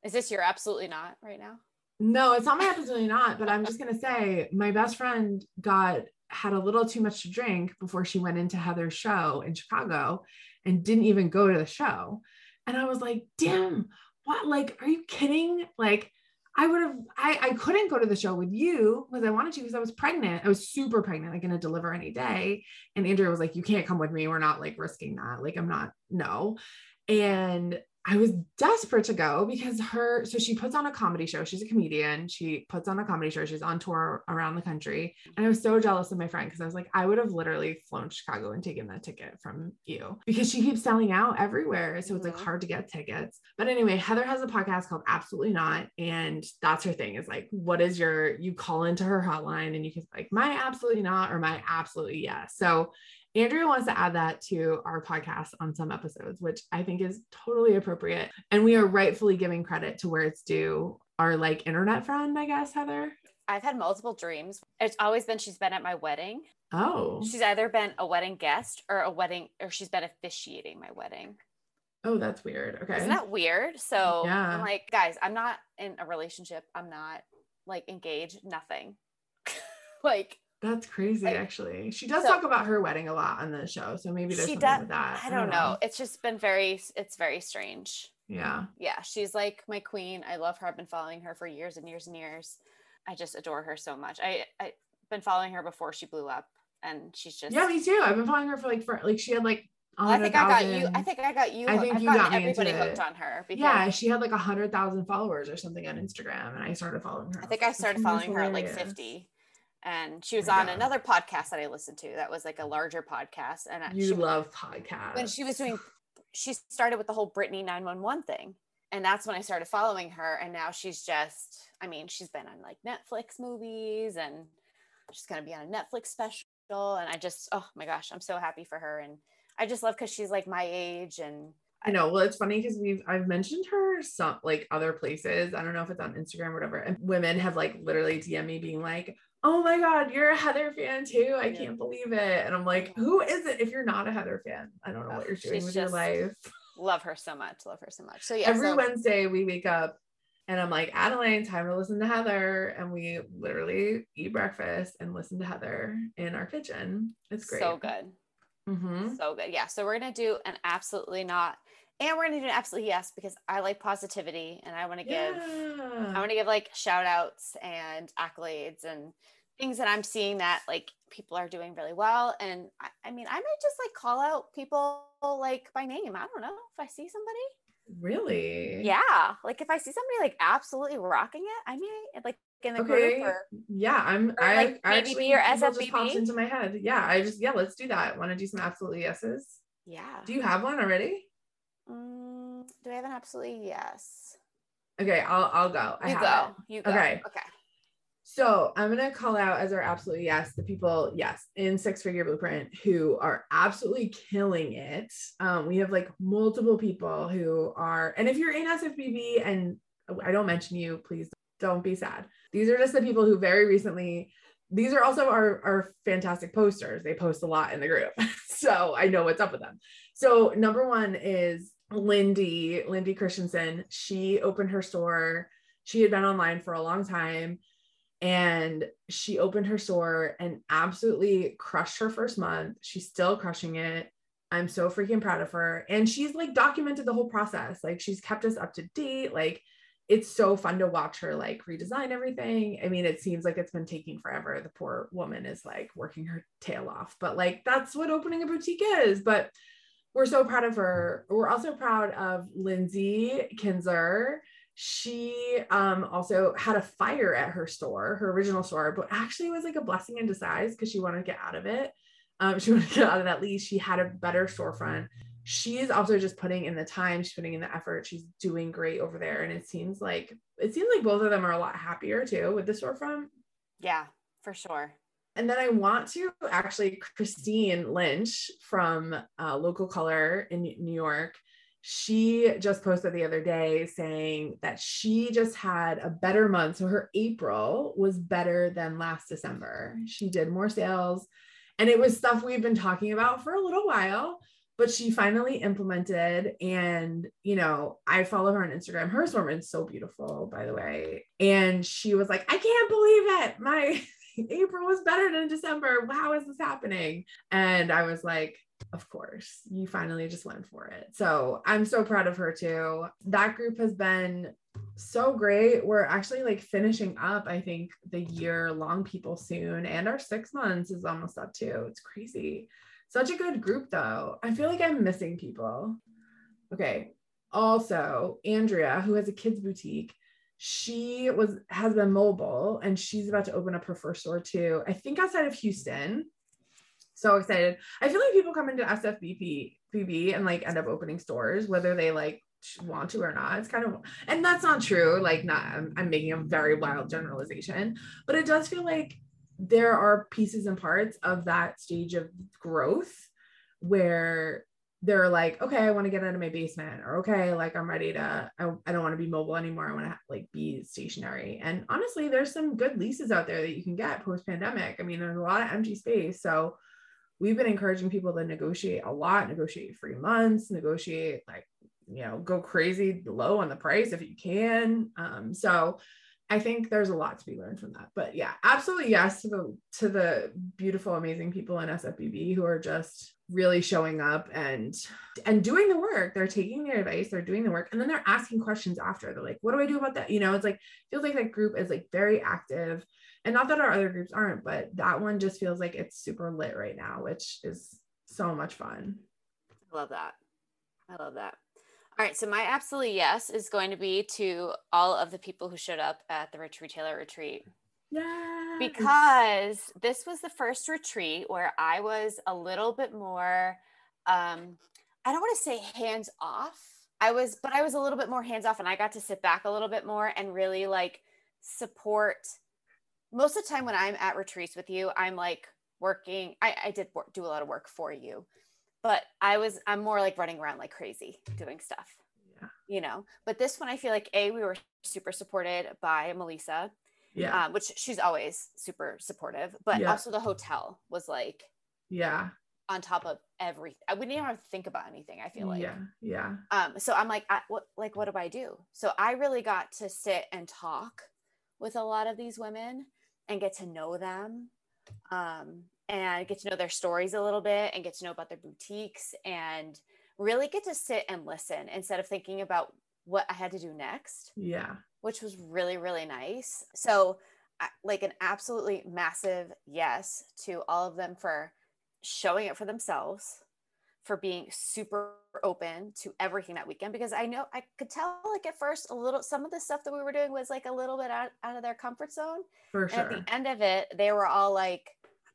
Is this your absolutely not right now? No, it's not my absolutely not, but I'm just going to say my best friend had a little too much to drink before she went into Heather's show in Chicago and didn't even go to the show. And I was like, damn, what? Like, are you kidding? Like, I couldn't go to the show with you because I wanted to, because I was pregnant. I was super pregnant, like going to deliver any day. And Andrea was like, you can't come with me. We're not like risking that. Like, I'm not, no. And I was desperate to go because so she puts on a comedy show. She's a comedian. She puts on a comedy show. She's on tour around the country. And I was so jealous of my friend, because I was like, I would have literally flown to Chicago and taken that ticket from you, because she keeps selling out everywhere. So it's like hard to get tickets. But anyway, Heather has a podcast called Absolutely Not. And that's her thing, is like, you call into her hotline and you can like, my absolutely not, or my absolutely yes. So Andrea wants to add that to our podcast on some episodes, which I think is totally appropriate. And we are rightfully giving credit to where it's due. Our like internet friend, I guess, Heather. I've had multiple dreams. It's always been, she's been at my wedding. Oh. She's either been a wedding guest or she's been officiating my wedding. Oh, that's weird. Okay. Isn't that weird? So yeah. I'm like, guys, I'm not in a relationship. I'm not like engaged, nothing. Like, that's crazy. Actually, she does talk about her wedding a lot on the show. So maybe there's something with that. I don't know. It's just been it's very strange. Yeah. Yeah. She's like my queen. I love her. I've been following her for years and years and years. I just adore her so much. I've been following her before she blew up, and she's just, yeah, me too. I've been following her for she had like, well, I think I got you. I think you got everybody hooked on her. Because she had like 100,000 followers or something on Instagram. And I started following her. I think I started following her at like 50. And she was on another podcast that I listened to that was like a larger podcast. And she love podcasts. When she started with the whole Britney 911 thing. And that's when I started following her. And now she's just, I mean, she's been on like Netflix movies, and she's going to be on a Netflix special. And I just, oh my gosh, I'm so happy for her. And I just love, cause she's like my age, and I know. Well, it's funny because I've mentioned her some like other places. I don't know if it's on Instagram or whatever. And women have like literally DM me being like, oh my God, you're a Heather fan too. I can't believe it. And I'm like, who is it? If you're not a Heather fan, I don't know what you're doing with your life. Love her so much. Love her so much. So yeah, every Wednesday we wake up and I'm like, Adeline, time to listen to Heather. And we literally eat breakfast and listen to Heather in our kitchen. It's great. So good. Mm-hmm. So good. Yeah. So we're going to do an absolutely not, and we're going to do an absolutely yes, because I like positivity and I want to give like shout outs and accolades and things that I'm seeing that like people are doing really well. And I mean, I might just like call out people like by name. I don't know if I see somebody. Really? Yeah. Like if I see somebody like absolutely rocking it, I may like in the group or, yeah, I actually, your SFBB just popped into my head. Yeah. Let's do that. Want to do some absolutely yeses? Yeah. Do you have one already? Do I have an absolutely yes? Okay. I'll go. You go. Okay. So I'm going to call out as our absolutely yes, the people, yes, in Six Figure Blueprint who are absolutely killing it. We have like multiple people who are, and if you're in SFBB and I don't mention you, please don't be sad. These are just the people who very recently, these are also our fantastic posters. They post a lot in the group. So I know what's up with them. So number one is Lindy Christensen. She opened her store. She had been online for a long time. And she opened her store and absolutely crushed her first month. She's still crushing it. I'm so freaking proud of her. And she's like documented the whole process. Like she's kept us up to date. Like it's so fun to watch her like redesign everything. I mean, it seems like it's been taking forever. The poor woman is like working her tail off, but like, that's what opening a boutique is. But we're so proud of her. We're also proud of Lindsay Kinzer. She also had a fire at her store, her original store, but actually it was like a blessing in disguise because she wanted to get out of it. She wanted to get out of that lease. She had a better storefront. She's also just putting in the time. She's putting in the effort. She's doing great over there. And it seems like both of them are a lot happier too with the storefront. Yeah, for sure. And then I want to actually Christine Lynch from Local Color in New York. She just posted the other day saying that she just had a better month. So her April was better than last December. She did more sales and it was stuff we've been talking about for a little while, but she finally implemented. And, you know, I follow her on Instagram. Her assortment is so beautiful, by the way. And she was like, I can't believe it. My April was better than December. How is this happening? And I was like, of course, you finally just went for it. So I'm so proud of her too. That group has been so great. We're actually like finishing up, I think, the year long people soon, and our 6 months is almost up too. It's crazy. Such a good group though. I feel like I'm missing people. Okay. Also, Andrea, who has a kids boutique, she has been mobile and she's about to open up her first store too. I think outside of Houston. So excited. I feel like people come into SFBB and like end up opening stores, whether they like want to or not. It's kind of, and that's not true. Like I'm making a very wild generalization, but it does feel like there are pieces and parts of that stage of growth where they're like, okay, I want to get out of my basement, or okay, like I'm ready to, I don't want to be mobile anymore. I want to like be stationary. And honestly, there's some good leases out there that you can get post pandemic. I mean, there's a lot of empty space. So we've been encouraging people to negotiate a lot, negotiate free months, negotiate like, you know, go crazy low on the price if you can. So I think there's a lot to be learned from that, but yeah, absolutely yes to the beautiful, amazing people in SFBB who are just really showing up and doing the work. They're taking their advice, they're doing the work, and then they're asking questions after. They're like, what do I do about that? You know, it's like, feels like that group is like very active. And not that our other groups aren't, but that one just feels like it's super lit right now, which is so much fun. I love that. All right. So my absolutely yes is going to be to all of the people who showed up at the Rich Retailer Retreat. Yeah. Because this was the first retreat where I was a little bit more, I don't want to say hands off. I was a little bit more hands off, and I got to sit back a little bit more and really like support. Most of the time when I'm at retreats with you, I'm like working, I do a lot of work for you, but I'm more like running around like crazy doing stuff, yeah. You know, but this one, I feel like we were super supported by Melissa, yeah, which she's always super supportive, but yeah. Also the hotel was like, yeah, on top of everything. I wouldn't even have to think about anything. I feel like, yeah. So I'm like, what do I do? So I really got to sit and talk with a lot of these women and get to know them. and get to know their stories a little bit and get to know about their boutiques and really get to sit and listen instead of thinking about what I had to do next. Yeah. Which was really, really nice. So like an absolutely massive yes to all of them for showing it for themselves, for being super open to everything that weekend, because I know I could tell like at first a little, some of the stuff that we were doing was like a little bit out of their comfort zone. For sure. And at the end of it, they were all like,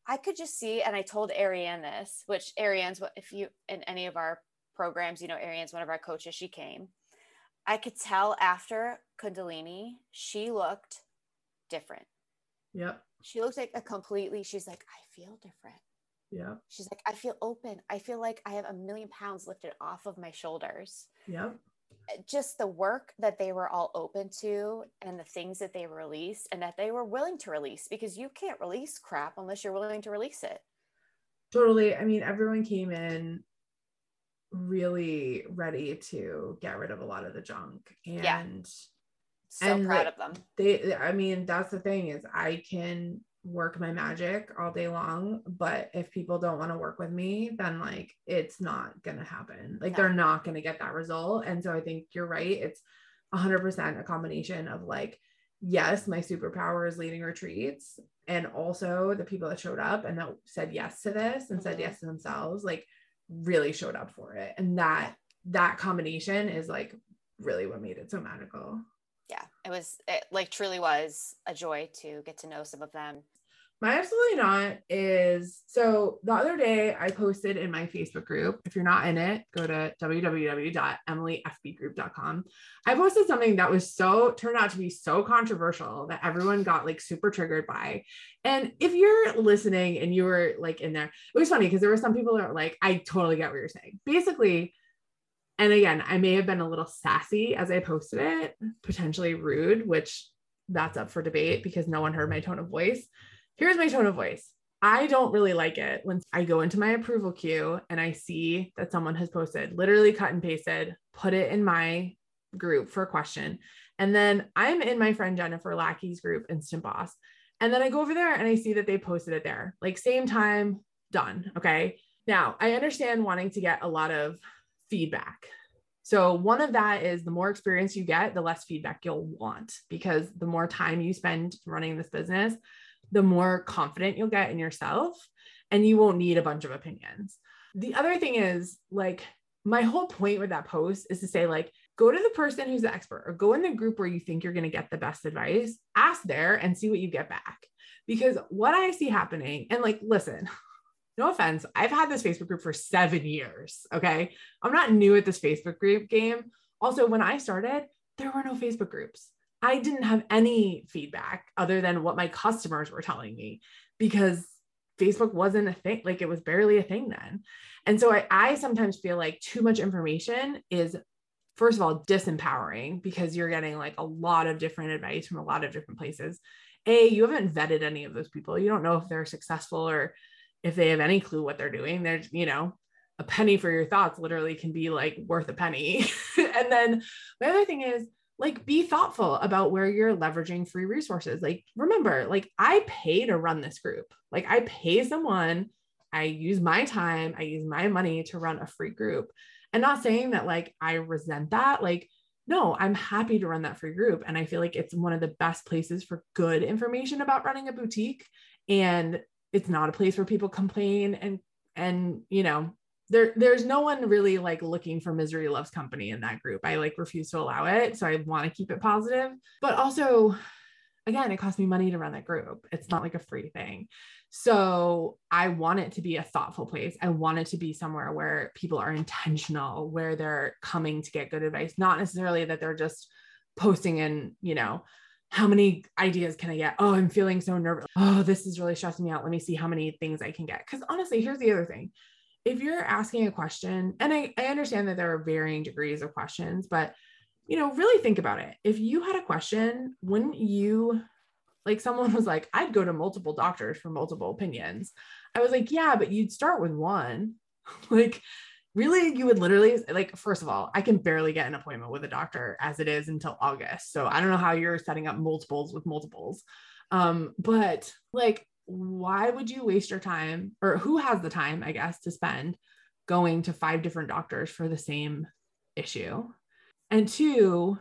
I could just see, and I told Arianne this, which Arianne's, if you, in any of our programs, you know, Arianne's one of our coaches, she came. I could tell after Kundalini, she looked different. Yep. She looked like a completely, she's like, I feel different. Yeah. She's like, I feel open. I feel like I have 1,000,000 pounds lifted off of my shoulders. Yeah. Just the work that they were all open to and the things that they released and that they were willing to release, because you can't release crap unless you're willing to release it. Totally. I mean, everyone came in really ready to get rid of a lot of the junk, and yeah. So proud of them. I mean, that's the thing is I can work my magic all day long, but if people don't want to work with me, then like, it's not going to happen. Like they're not going to get that result. And so I think you're right. It's 100% a combination of like, yes, my superpower is leading retreats. And also the people that showed up and that said yes to this and said yes to themselves, like really showed up for it. And that combination is like really what made it so magical. Yeah, it like truly was a joy to get to know some of them. My Absolutely Not is, so the other day I posted in my Facebook group, if you're not in it, go to www.emilyfbgroup.com. I posted something that was turned out to be so controversial that everyone got like super triggered by. And if you're listening and you were like in there, it was funny because there were some people that were like, I totally get what you're saying. Basically, and again, I may have been a little sassy as I posted it, potentially rude, which that's up for debate because no one heard my tone of voice. Here's my tone of voice. I don't really like it when I go into my approval queue and I see that someone has posted, literally cut and pasted, put it in my group for a question. And then I'm in my friend Jennifer Lackey's group, Instant Boss. And then I go over there and I see that they posted it there, like same time, done. Okay. Now I understand wanting to get a lot of feedback. So one of that is the more experience you get, the less feedback you'll want, because the more time you spend running this business, the more confident you'll get in yourself and you won't need a bunch of opinions. The other thing is like, my whole point with that post is to say like, go to the person who's the expert or go in the group where you think you're going to get the best advice, ask there and see what you get back. Because what I see happening, and like, listen, no offense, I've had this Facebook group for 7 years. Okay. I'm not new at this Facebook group game. Also, when I started, there were no Facebook groups. I didn't have any feedback other than what my customers were telling me, because Facebook wasn't a thing. Like it was barely a thing then. And so I sometimes feel like too much information is, first of all, disempowering, because you're getting like a lot of different advice from a lot of different places. A, you haven't vetted any of those people. You don't know if they're successful or if they have any clue what they're doing. There's, you know, a penny for your thoughts literally can be like worth a penny. And then the other thing is like, be thoughtful about where you're leveraging free resources. Like, remember, like I pay to run this group. Like I pay someone, I use my time, I use my money to run a free group. And not saying that like, I resent that. Like, no, I'm happy to run that free group. And I feel like it's one of the best places for good information about running a boutique. And it's not a place where people complain and, you know, there's no one really like looking for misery loves company in that group. I like refuse to allow it. So I want to keep it positive, but also again, it costs me money to run that group. It's not like a free thing. So I want it to be a thoughtful place. I want it to be somewhere where people are intentional, where they're coming to get good advice, not necessarily that they're just posting in, you know, how many ideas can I get? Oh, I'm feeling so nervous. Oh, this is really stressing me out. Let me see how many things I can get. Because honestly, here's the other thing. If you're asking a question, and I understand that there are varying degrees of questions, but, you know, really think about it. If you had a question, wouldn't you, like someone was like, I'd go to multiple doctors for multiple opinions. I was like, yeah, but you'd start with one. Like, really, you would literally like, first of all, I can barely get an appointment with a doctor as it is until August. So I don't know how you're setting up multiples with multiples. But like, why would you waste your time, or who has the time, I guess, to spend going to 5 different doctors for the same issue? And 2,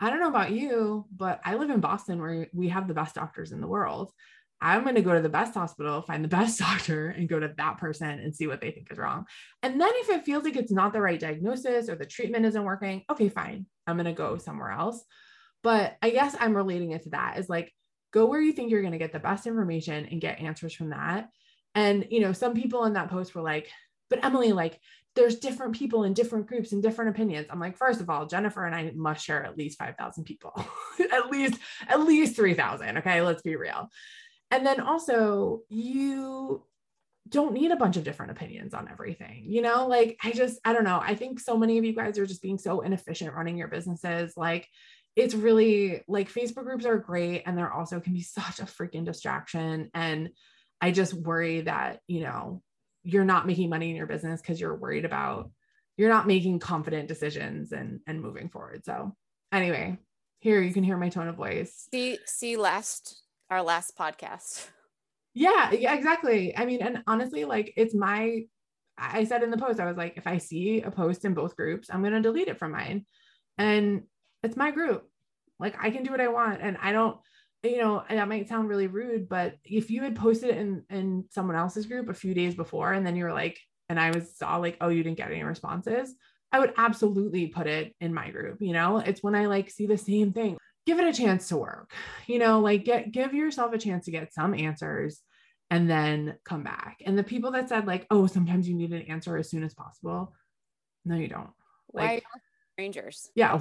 I don't know about you, but I live in Boston where we have the best doctors in the world. I'm going to go to the best hospital, find the best doctor, and go to that person and see what they think is wrong. And then if it feels like it's not the right diagnosis or the treatment isn't working, okay, fine. I'm going to go somewhere else. But I guess I'm relating it to that, is like, go where you think you're going to get the best information and get answers from that. And, you know, some people in that post were like, but Emily, like, there's different people in different groups and different opinions. I'm like, first of all, Jennifer and I must share at least 5,000 people, at least 3,000. Okay. Let's be real. And then also, you don't need a bunch of different opinions on everything, you know, like, I don't know. I think so many of you guys are just being so inefficient running your businesses. Like, it's really like, Facebook groups are great, and they're also can be such a freaking distraction. And I just worry that, you know, you're not making money in your business because you're worried about, you're not making confident decisions and moving forward. So anyway, here, you can hear my tone of voice. See our last podcast. Yeah, exactly. I mean, and honestly, like, I said in the post, I was like, if I see a post in both groups, I'm going to delete it from mine. And it's my group. Like, I can do what I want. And I don't, you know, and that might sound really rude, but if you had posted it in someone else's group a few days before, and then you were like, and I saw like, oh, you didn't get any responses, I would absolutely put it in my group. You know, it's when I like see the same thing, give it a chance to work, you know, like give yourself a chance to get some answers and then come back. And the people that said like, oh, sometimes you need an answer as soon as possible. No, you don't. Like, why are you asking strangers? Yeah.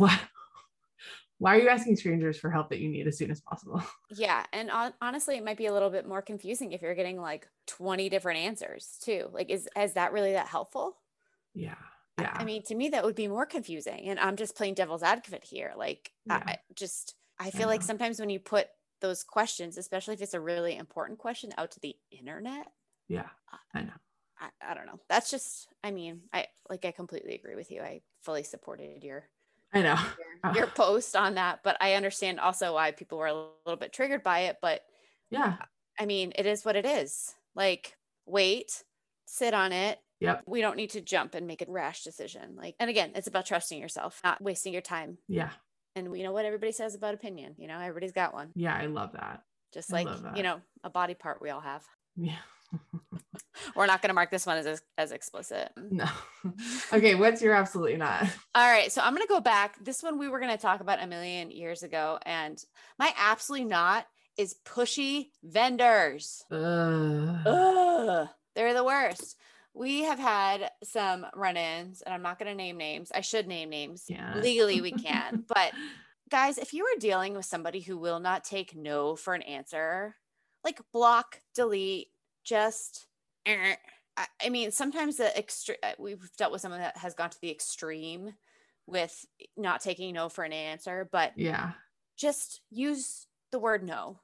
Why are you asking strangers for help that you need as soon as possible? Yeah. And honestly, it might be a little bit more confusing if you're getting like 20 different answers too. Like, is that really that helpful? Yeah. Yeah. I mean, to me, that would be more confusing. And I'm just playing devil's advocate here. Like, yeah. I feel like sometimes when you put those questions, especially if it's a really important question, out to the internet. Yeah. I know. I don't know. That's just, I mean, I completely agree with you. I fully supported your post on that, but I understand also why people were a little bit triggered by it. But yeah, I mean, it is what it is. Like, wait, sit on it. Yep. We don't need to jump and make a rash decision. Like, and again, it's about trusting yourself, not wasting your time. Yeah. And you know what everybody says about opinion, you know, everybody's got one. Yeah. I love that. Just like, you know, a body part we all have. Yeah. We're not going to mark this one as explicit. No. Okay. What's your absolutely not? All right. So I'm going to go back. This one we were going to talk about a million years ago. And my absolutely not is pushy vendors. Ugh. They're the worst. We have had some run-ins, and I'm not going to name names. I should name names. Yeah. Legally, we can. But guys, if you are dealing with somebody who will not take no for an answer, like, block, delete, just, I mean, sometimes we've dealt with someone that has gone to the extreme with not taking no for an answer, but yeah, just use the word no.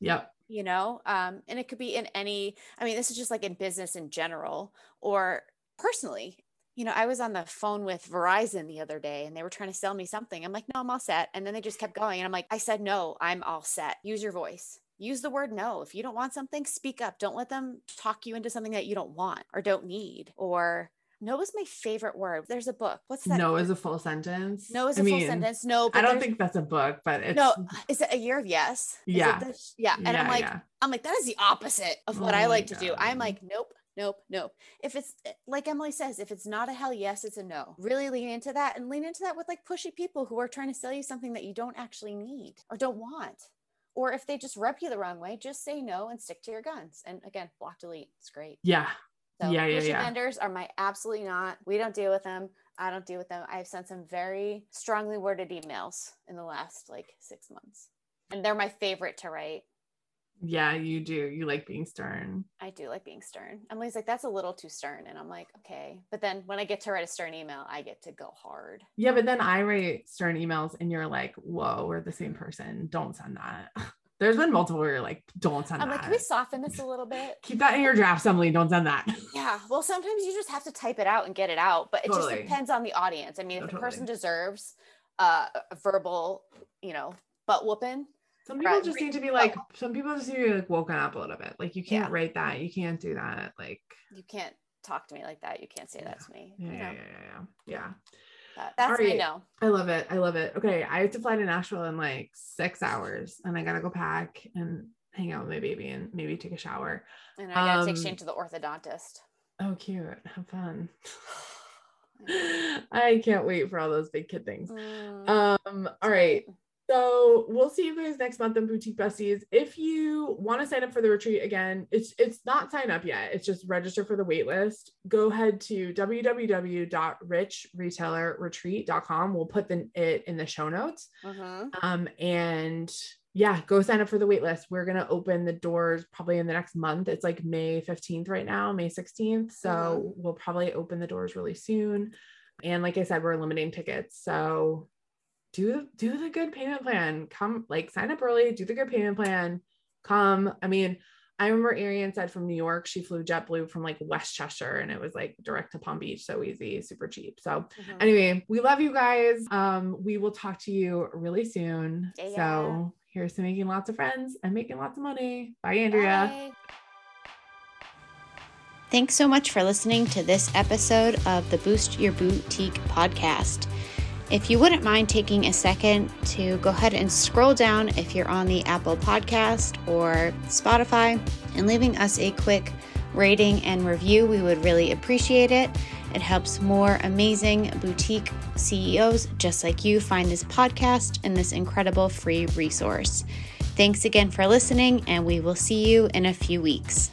Yep. You know, and it could be in any, I mean, this is just like in business in general or personally. You know, I was on the phone with Verizon the other day and they were trying to sell me something. I'm like, no, I'm all set. And then they just kept going. And I'm like, I said, no, I'm all set. Use your voice. Use the word no. If you don't want something, speak up. Don't let them talk you into something that you don't want or don't need. Or no is my favorite word. There's a book. What's that? No is a full sentence. No is a full sentence. No, but I don't think that's a book, but it's no. Is it A Year of Yes? Yeah. Yeah. And yeah, I'm like, that is the opposite of what I like to do. I'm like, nope. Nope. Nope. If it's like Emily says, if it's not a hell yes, it's a no. Really lean into that, and lean into that with like pushy people who are trying to sell you something that you don't actually need or don't want. Or if they just rep you the wrong way, just say no and stick to your guns. And again, block, delete. It's great. Yeah. So pushy vendors are my absolutely not. We don't deal with them. I don't deal with them. I've sent some very strongly worded emails in the last like 6 months, and they're my favorite to write. Yeah, you do. You like being stern. I do like being stern. Emily's like, that's a little too stern. And I'm like, okay. But then when I get to write a stern email, I get to go hard. Yeah. But then I write stern emails and you're like, whoa, we're the same person. Don't send that. There's been multiple where you're like, don't send that. I'm like, can we soften this a little bit? Keep that in your drafts, Emily. Don't send that. Yeah. Well, sometimes you just have to type it out and get it out, but it just depends on the audience. I mean, if the person deserves a verbal, you know, butt whooping, Some people just need to be like, some people just need to be like woken up a little bit. Like you can't write that. You can't do that. Like you can't talk to me like that. You can't say that to me. Yeah. You know? Yeah. That's right. I know. I love it. I love it. Okay. I have to fly to Nashville in like 6 hours and I got to go pack and hang out with my baby and maybe take a shower. And I got to take Shane to the orthodontist. Oh, cute. Have fun. I can't wait for all those big kid things. All right. So we'll see you guys next month on Boutique Besties. If you want to sign up for the retreat again, it's not sign up yet. It's just register for the wait list. Go ahead to www.richretailerretreat.com. We'll put it in the show notes. And yeah, go sign up for the wait list. We're going to open the doors probably in the next month. It's like May 15th right now, May 16th. So we'll probably open the doors really soon. And like I said, we're limiting tickets. So do the good payment plan, come like sign up early, do the good payment plan, come. I mean, I remember Arianne said from New York, she flew JetBlue from like Westchester and it was like direct to Palm Beach. So easy, super cheap. So anyway, we love you guys. We will talk to you really soon. Yeah. So here's to making lots of friends and making lots of money. Bye, Andrea. Bye. Thanks so much for listening to this episode of the Boost Your Boutique podcast. If you wouldn't mind taking a second to go ahead and scroll down if you're on the Apple Podcast or Spotify and leaving us a quick rating and review, we would really appreciate it. It helps more amazing boutique CEOs just like you find this podcast and this incredible free resource. Thanks again for listening, and we will see you in a few weeks.